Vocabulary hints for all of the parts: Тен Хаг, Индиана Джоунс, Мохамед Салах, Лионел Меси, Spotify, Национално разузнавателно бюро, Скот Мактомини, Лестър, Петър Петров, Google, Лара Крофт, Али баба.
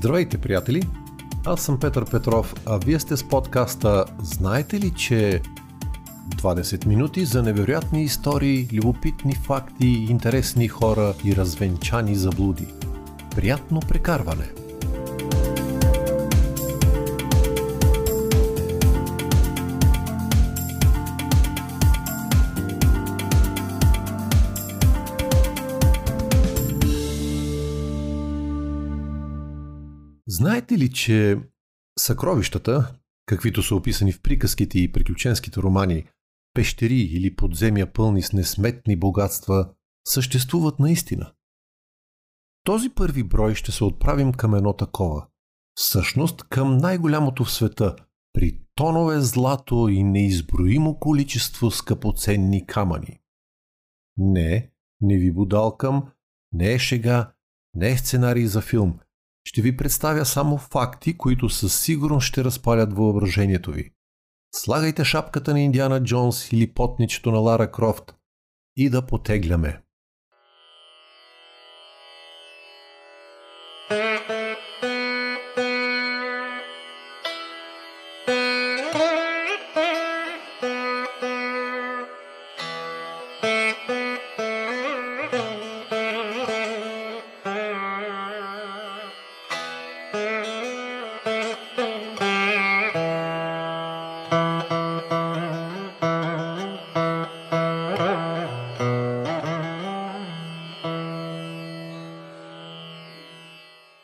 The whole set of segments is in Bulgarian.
Здравейте, приятели! Аз съм Петър Петров, а вие сте с подкаста "Знаете ли, че..." 20 минути за невероятни истории, любопитни факти, интересни хора и развенчани заблуди. Приятно прекарване! Знаете ли, че съкровищата, каквито са описани в приказките и приключенските романи, пещери или подземия пълни с несметни богатства, съществуват наистина? Този първи брой ще се отправим към едно такова. Всъщност към най-голямото в света, при тонове злато и неизброимо количество скъпоценни камъни. Не, не ви бодалкам, не е шега, не е сценарий за филм. Ще ви представя само факти, които със сигурност ще разпалят въображението ви. Слагайте шапката на Индиана Джоунс или потничето на Лара Крофт и да потегляме.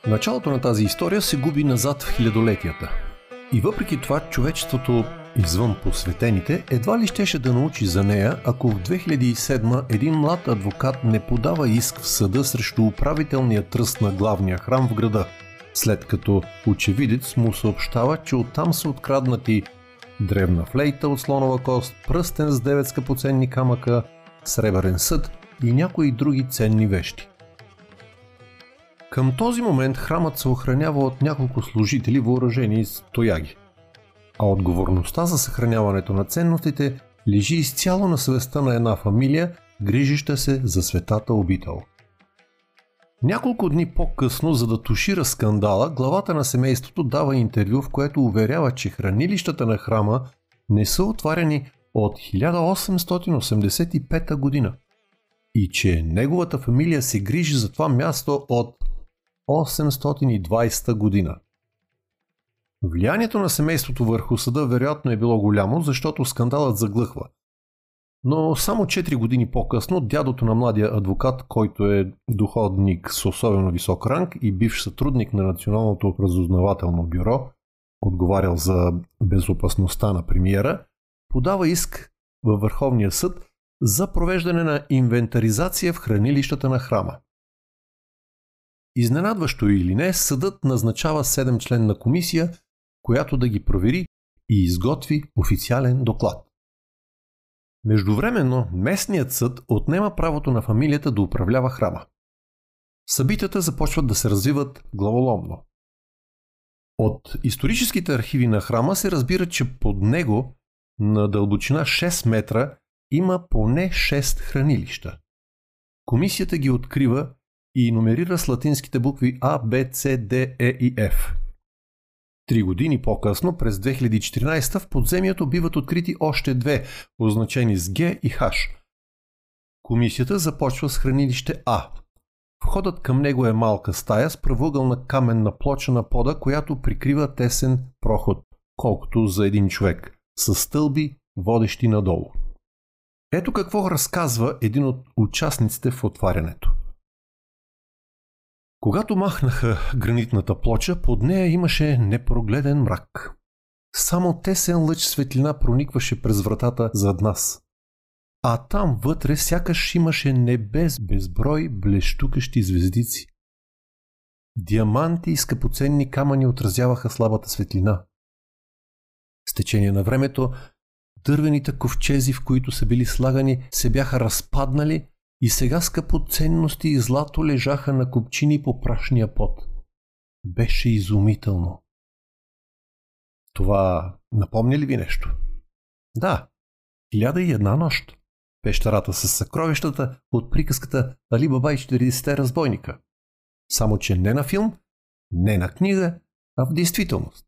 Началото на тази история се губи назад в хилядолетията. И въпреки това човечеството, извън посветените, едва ли щеше да научи за нея, ако в 2007 един млад адвокат не подава иск в съда срещу управителния тръст на главния храм в града, след като очевидец му съобщава, че оттам са откраднати древна флейта от слонова кост, пръстен с 9 скъпоценни камъка, сребърен съд и някои други ценни вещи. Към този момент храмът се охранява от няколко служители, въоръжени с тояги, а отговорността за съхраняването на ценностите лежи изцяло на съвестта на една фамилия, грижища се за светата обител. Няколко дни по-късно, за да тушира скандала, главата на семейството дава интервю, в което уверява, че хранилищата на храма не са отваряни от 1885 година и че неговата фамилия се грижи за това място от 820 година. Влиянието на семейството върху съда вероятно е било голямо, защото скандалът заглъхва. Но само 4 години по-късно дядото на младия адвокат, който е доходник с особено висок ранг и бивш сътрудник на Националното разузнавателно бюро, отговарял за безопасността на премиера, подава иск във Върховния съд за провеждане на инвентаризация в хранилищата на храма. Изненадващо или не, съдът назначава 7-членна комисия, която да ги провери и изготви официален доклад. Междувременно, местният съд отнема правото на фамилията да управлява храма. Събитията започват да се развиват главоломно. От историческите архиви на храма се разбира, че под него, на дълбочина 6 метра, има поне 6 хранилища. Комисията ги открива и номерира с латинските букви А, Б, С, Д, Е и Ф. 3 години по-късно, през 2014, в подземието биват открити още 2, означени с Г и Х. Комисията започва с хранилище А. Входът към него е малка стая с правоъгълна каменна плоча на пода, която прикрива тесен проход, колкото за един човек, с стълби, водещи надолу. Ето какво разказва един от участниците в отварянето. Когато махнаха гранитната плоча, под нея имаше непрогледен мрак. Само тесен лъч светлина проникваше през вратата зад нас. А там вътре сякаш имаше небе с безброй блещукащи звездици. Диаманти и скъпоценни камъни отразяваха слабата светлина. С течение на времето дървените ковчези, в които са били слагани, се бяха разпаднали и сега скъпоценности и злато лежаха на купчини по прашния пот. Беше изумително. Това напомня ли ви нещо? Да, 1001 нощ. Пещерата с съкровищата от приказката "Али баба и 40-те разбойника". Само че не на филм, Не на книга, а в действителност.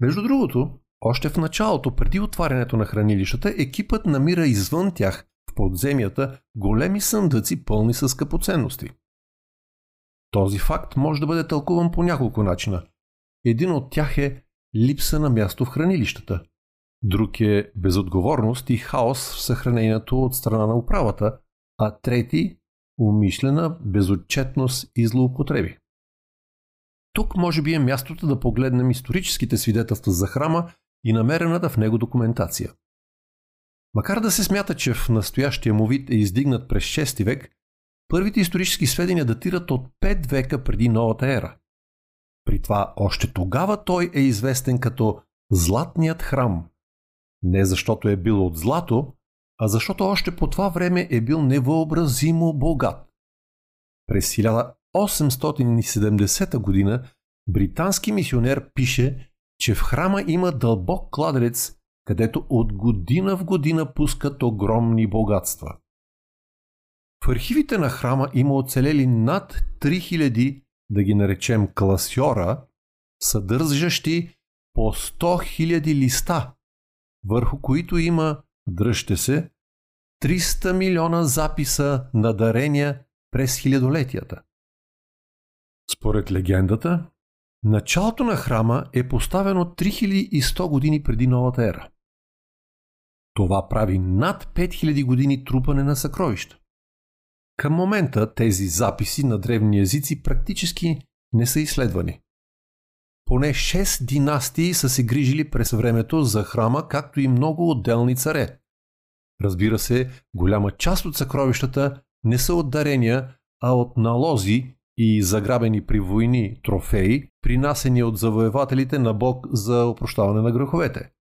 Между другото, още в началото, преди отварянето на хранилищата, екипът намира извън тях, в подземията, големи съндъци, пълни с скъпоценности. Този факт може да бъде тълкуван по няколко начина. Един от тях е липса на място в хранилищата. Друг е безотговорност и хаос в съхранението от страна на управата, а трети – умишлена безотчетност и злоупотреби. Тук може би е мястото да погледнем историческите свидетелства за храма и намерената в него документация. Макар да се смята, че в настоящия му вид е издигнат през 6 век, първите исторически сведения датират от 5 века преди новата ера. При това още тогава той е известен като Златният храм. Не защото е бил от злато, а защото още по това време е бил невъобразимо богат. През 1870 година британски мисионер пише, че в храма има дълбок кладенец, където от година в година пускат огромни богатства. В архивите на храма има оцелели над 3000, да ги наречем класьора, съдържащи по 100 000 листа, върху които има, дръжте се, 300 милиона записа на дарения през хилядолетията. Според легендата, началото на храма е поставено 3100 години преди новата ера. Това прави над 5000 години трупане на съкровища. Към момента тези записи на древни езици практически не са изследвани. Поне 6 династии са се грижили през времето за храма, както и много отделни царе. Разбира се, голяма част от съкровищата не са от дарения, а от налози и заграбени при войни трофеи, принасени от завоевателите на Бог за опрощаване на греховете.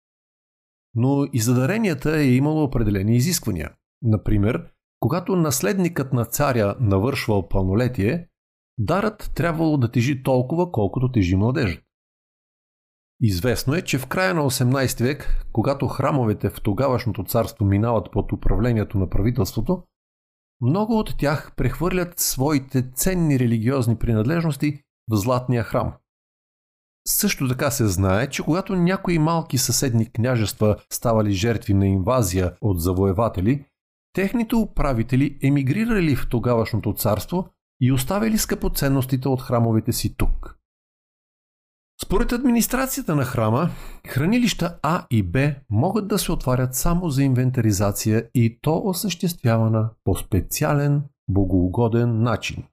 Но и за даренията е имало определени изисквания. Например, когато наследникът на царя навършвал пълнолетие, дарът трябвало да тежи толкова, колкото тежи младежът. Известно е, че в края на 18 век, когато храмовете в тогавашното царство минават под управлението на правителството, много от тях прехвърлят своите ценни религиозни принадлежности в Златния храм. Също така се знае, че когато някои малки съседни княжества ставали жертви на инвазия от завоеватели, техните управители емигрирали в тогавашното царство и оставили скъпоценностите от храмовете си тук. Според администрацията на храма, хранилища А и Б могат да се отварят само за инвентаризация и то осъществявана по специален, богоугоден начин,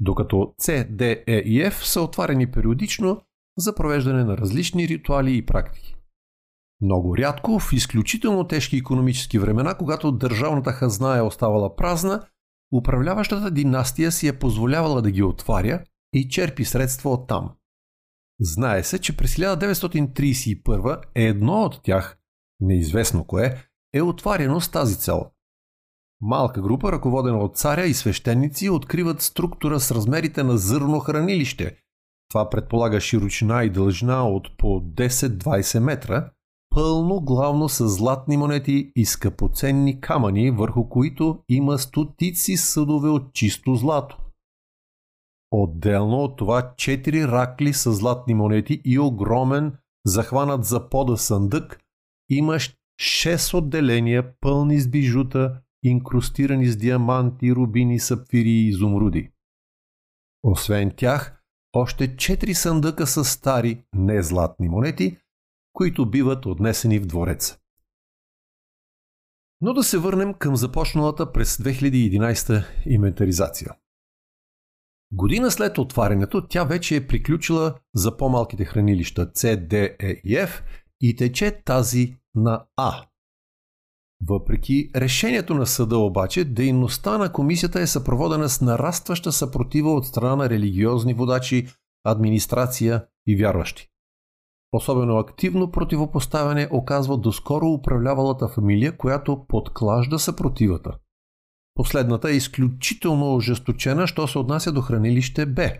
докато С, Д, Е и Ф са отварени периодично за провеждане на различни ритуали и практики. Много рядко, в изключително тежки икономически времена, когато държавната хазна е оставала празна, управляващата династия си е позволявала да ги отваря и черпи средства оттам. Знае се, че през 1931 едно от тях, неизвестно кое, е отварено с тази цел. Малка група, ръководена от царя и свещеници, откриват структура с размерите на зърно хранилище. Това предполага широчина и дължина от по 10-20 метра, пълно главно с златни монети и скъпоценни камъни, върху които има стотици съдове от чисто злато. Отделно от това 4 ракли с златни монети и огромен, захванат за пода съндък, имащ 6 отделения, пълни с бижута, инкрустирани с диаманти, рубини, сапфири и изумруди. Освен тях, още 4 съндъка са стари, не златни монети, които биват отнесени в двореца. Но да се върнем към започналата през 2011 инвентаризация. Година след отварянето тя вече е приключила за по-малките хранилища С, Д, Е и Ф и тече тази на А. Въпреки решението на съда обаче, дейността на комисията е съпроводена с нарастваща съпротива от страна на религиозни водачи, администрация и вярващи. Особено активно противопоставяне оказва доскоро управлявалата фамилия, която подклажда съпротивата. Последната е изключително ожесточена, що се отнася до хранилище Б.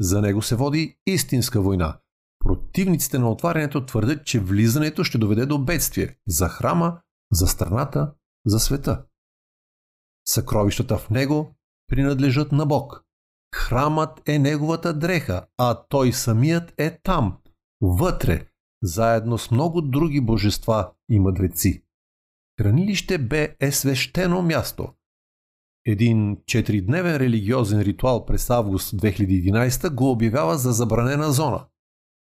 За него се води истинска война. Противниците на отварянето твърдят, че влизането ще доведе до бедствие за храма, за страната, за света. Съкровищата в него принадлежат на Бог. Храмът е неговата дреха, а той самият е там, вътре, заедно с много други божества и мъдреци. Хранилище Б е свещено място. Един 4-дневен религиозен ритуал през август 2011 го обявява за забранена зона.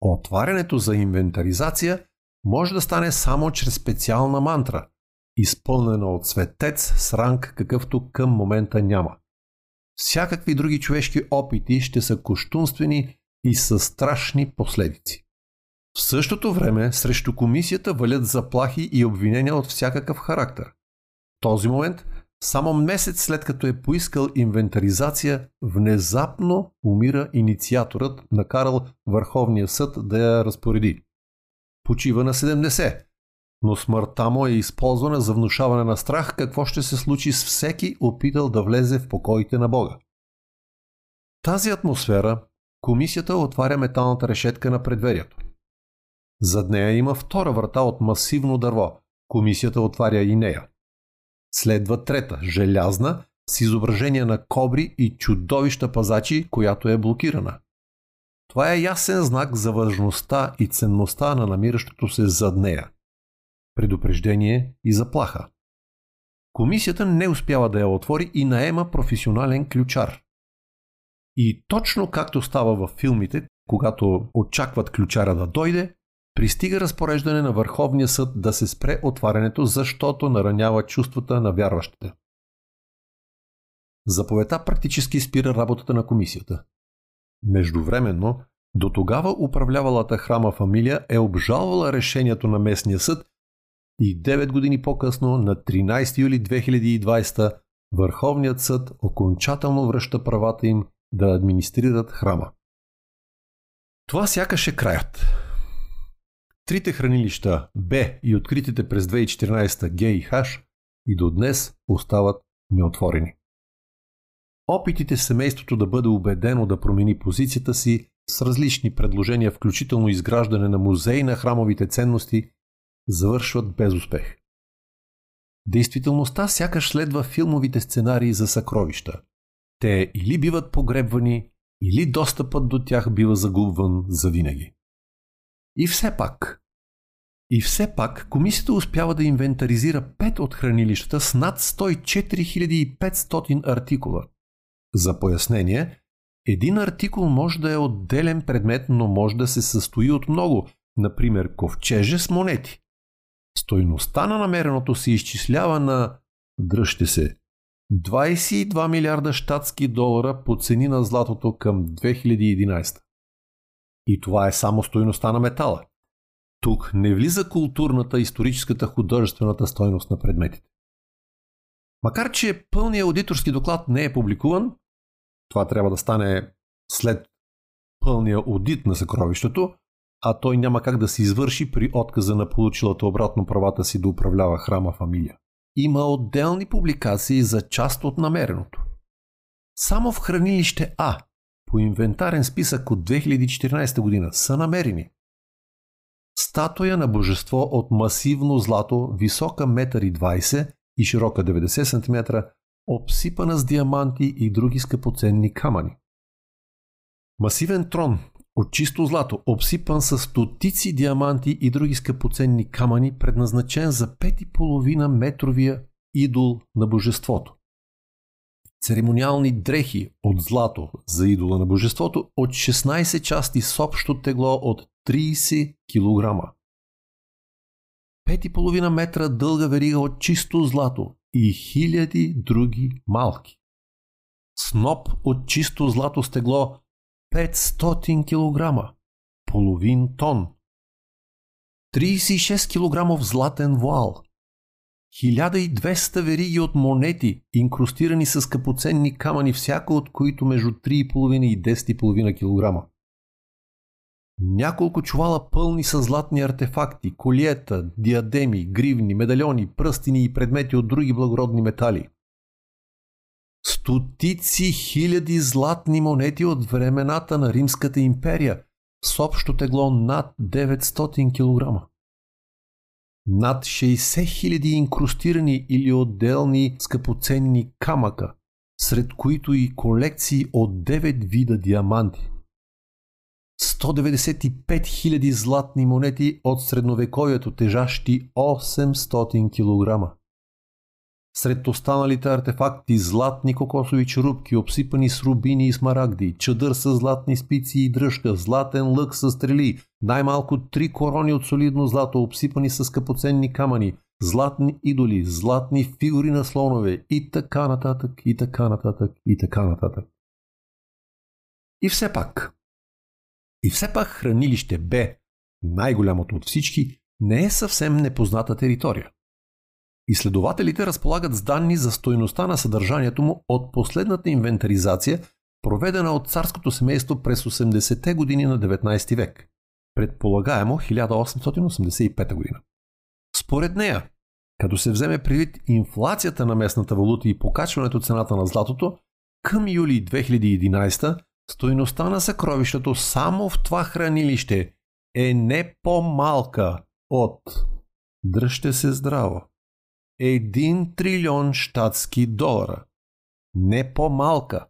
Отварянето за инвентаризация може да стане само чрез специална мантра, изпълнена от светец с ранг, какъвто към момента няма. Всякакви други човешки опити ще са кощунствени и със страшни последици. В същото време срещу комисията валят заплахи и обвинения от всякакъв характер. В този момент, само месец след като е поискал инвентаризация, внезапно умира инициаторът, накарал Върховния съд да я разпореди. Почива на 70, но смъртта му е използвана за внушаване на страх какво ще се случи с всеки опитал да влезе в покоите на Бога. В тази атмосфера комисията отваря металната решетка на предверието. Зад нея има втора врата от масивно дърво. Комисията отваря и нея. Следва трета, желязна, с изображение на кобри и чудовища пазачи, която е блокирана. Това е ясен знак за важността и ценността на намиращото се зад нея. Предупреждение и заплаха. Комисията не успява да я отвори и наема професионален ключар. И точно както става във филмите, когато очакват ключара да дойде, пристига разпореждане на Върховния съд да се спре отварянето, защото наранява чувствата на вярващите. Заповедта практически спира работата на комисията. Междувременно, до тогава управлявалата храма фамилия е обжалвала решението на местния съд и 9 години по-късно, на 13 юли 2020, Върховният съд окончателно връща правата им да администрират храма. Това сякаш е краят. Трите хранилища Б и откритите през 2014 Г и Х и до днес остават неотворени. Опитите семейството да бъде убедено да промени позицията си с различни предложения, включително изграждане на музей на храмовите ценности, завършват без успех. Действителността сякаш следва филмовите сценарии за съкровища. Те или биват погребвани, или достъпът до тях бива загубван завинаги. И все пак комисията успява да инвентаризира 5 от хранилищата с над 104 500 артикула. За пояснение, един артикул може да е отделен предмет, но може да се състои от много, например ковчеже с монети. Стойността на намереното се изчислява на, дръжте се, 22 милиарда щатски долара по цени на златото към 2011. И това е само стойността на метала. Тук не влиза културната, историческата, художествената стойност на предметите. Макар че пълният аудиторски доклад не е публикуван, това трябва да стане след пълния аудит на съкровището, а той няма как да се извърши при отказа на получилата обратно правата си да управлява храма фамилия. Има отделни публикации за част от намереното. Само в хранилище А по инвентарен списък от 2014 година са намерени статуя на божество от масивно злато, висока 1,20 и широка 90 см, обсипана с диаманти и други скъпоценни камъни. Масивен трон от чисто злато, обсипан с стотици диаманти и други скъпоценни камъни, предназначен за 5,5 метровия идол на божеството. Церемониални дрехи от злато за идола на божеството от 16 части с общо тегло от 30 кг. 5,5 метра дълга верига от чисто злато и хиляди други малки. Сноп от чисто злато с тегло 500 кг, половин тон. 36 кг златен воал. 1200 вериги от монети, инкрустирани с скъпоценни камъни, всяко от които между 3,5 и 10,5 кг. Няколко чувала пълни с златни артефакти, колиета, диадеми, гривни, медальони, пръстини и предмети от други благородни метали. Стотици хиляди златни монети от времената на Римската империя с общо тегло над 900 кг. Над 60 000 инкрустирани или отделни скъпоценни камъка, сред които и колекции от 9 вида диаманти, 195 000 златни монети от средновековието, тежащи 800 кг. Сред останалите артефакти златни кокосови черупки, обсипани с рубини и смарагди, чадър с златни спици и дръжка, златен лък с стрели, най-малко 3 корони от солидно злато, обсипани с скъпоценни камъни, златни идоли, златни фигури на слонове и така нататък, и така нататък, и така нататък. И все пак хранилище Б, най-голямото от всички, не е съвсем непозната територия. Изследователите разполагат с данни за стойността на съдържанието му от последната инвентаризация, проведена от царското семейство през 80-те години на 19 век, предполагаемо 1885 година. Според нея, като се вземе предвид инфлацията на местната валута и покачването цената на златото, към юли 2011 стойността на съкровището само в това хранилище е не по-малка от, дръжте се здраво, 1 трилион щатски долара. Не по-малка,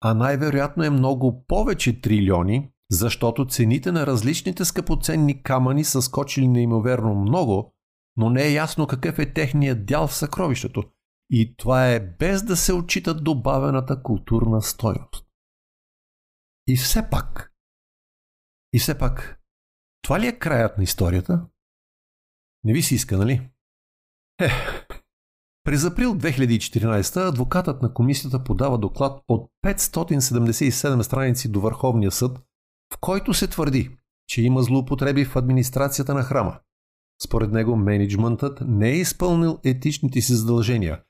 а най-вероятно е много повече трилиони, защото цените на различните скъпоценни камъни са скочили неимоверно много, но не е ясно какъв е техният дял в съкровището и това е без да се отчита добавената културна стойност. И все пак, това ли е краят на историята? Не ви се иска, нали? През април 2014 адвокатът на комисията подава доклад от 577 страници до Върховния съд, в който се твърди, че има злоупотреби в администрацията на храма. Според него мениджмънтът не е изпълнил етичните си задължения,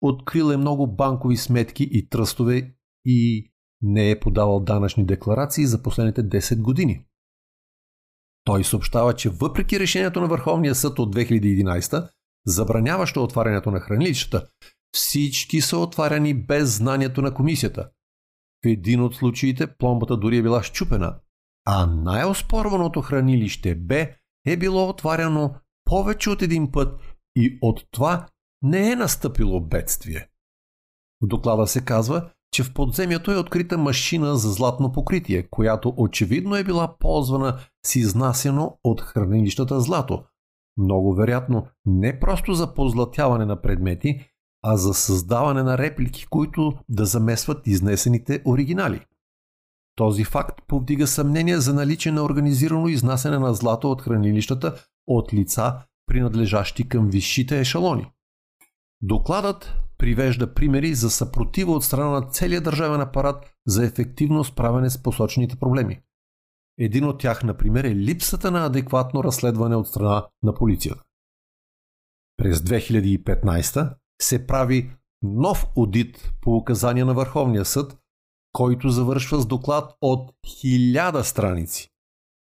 открил е много банкови сметки и тръстове и не е подавал данъчни декларации за последните 10 години. Той съобщава, че въпреки решението на Върховния съд от 2011, забраняващо отварянето на хранилищата, всички са отваряни без знанието на комисията. В един от случаите пломбата дори е била счупена, а най-оспорваното хранилище Б е било отваряно повече от един път и от това не е настъпило бедствие. В доклада се казва, че в подземието е открита машина за златно покритие, която очевидно е била ползвана с изнасяно от хранилищата злато. Много вероятно не просто за позлатяване на предмети, а за създаване на реплики, които да замесват изнесените оригинали. Този факт повдига съмнение за наличие на организирано изнасяне на злато от хранилищата от лица, принадлежащи към висшите ешалони. Докладът привежда примери за съпротива от страна на целия държавен апарат за ефективно справяне с посочените проблеми. Един от тях, например, е липсата на адекватно разследване от страна на полицията. През 2015 се прави нов одит по указания на Върховния съд, който завършва с доклад от 1000 страници.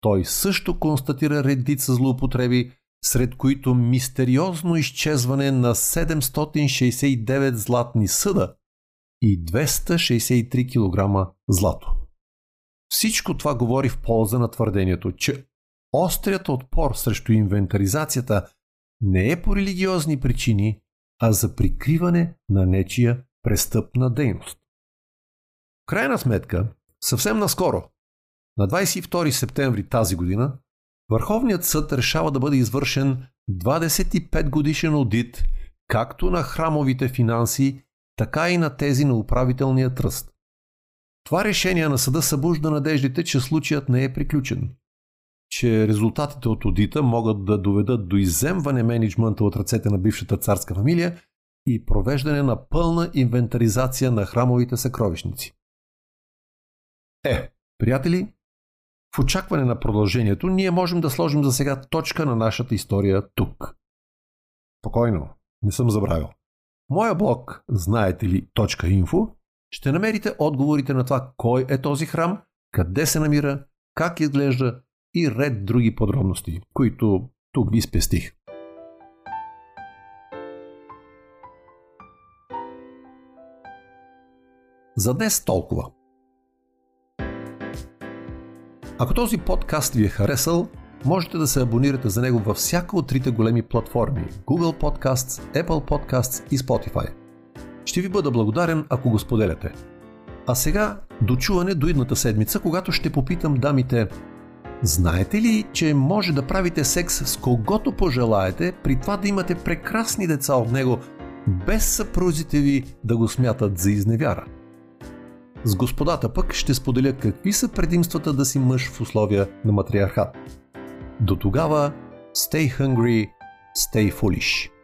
Той също констатира редица злоупотреби, сред които мистериозно изчезване на 769 златни съда и 263 кг злато. Всичко това говори в полза на твърдението, че острият отпор срещу инвентаризацията не е по религиозни причини, а за прикриване на нечия престъпна дейност. В крайна сметка, съвсем наскоро, на 22 септември тази година, Върховният съд решава да бъде извършен 25 годишен одит както на храмовите финанси, така и на тези на управителния тръст. Това решение на съда събужда надеждите, че случаят не е приключен, че резултатите от одита могат да доведат до изземване мениджмънта от ръцете на бившата царска фамилия и провеждане на пълна инвентаризация на храмовите съкровищници. Приятели, в очакване на продължението ние можем да сложим за сега точка на нашата история тук. Спокойно, не съм забравил. Моя блог, знаете ли, .info, ще намерите отговорите на това кой е този храм, къде се намира, как изглежда и ред други подробности, които тук ви спестих. За днес толкова. Ако този подкаст ви е харесал, можете да се абонирате за него във всяка от трите големи платформи – Google Podcasts, Apple Podcasts и Spotify. Ще ви бъда благодарен, ако го споделяте. А сега дочуване до идната седмица, когато ще попитам дамите: знаете ли, че може да правите секс с когото пожелаете, при това да имате прекрасни деца от него, без съпрузите ви да го смятат за изневяра? С господата пък ще споделя какви са предимствата да си мъж в условия на матриархат. До тогава, stay hungry, stay foolish.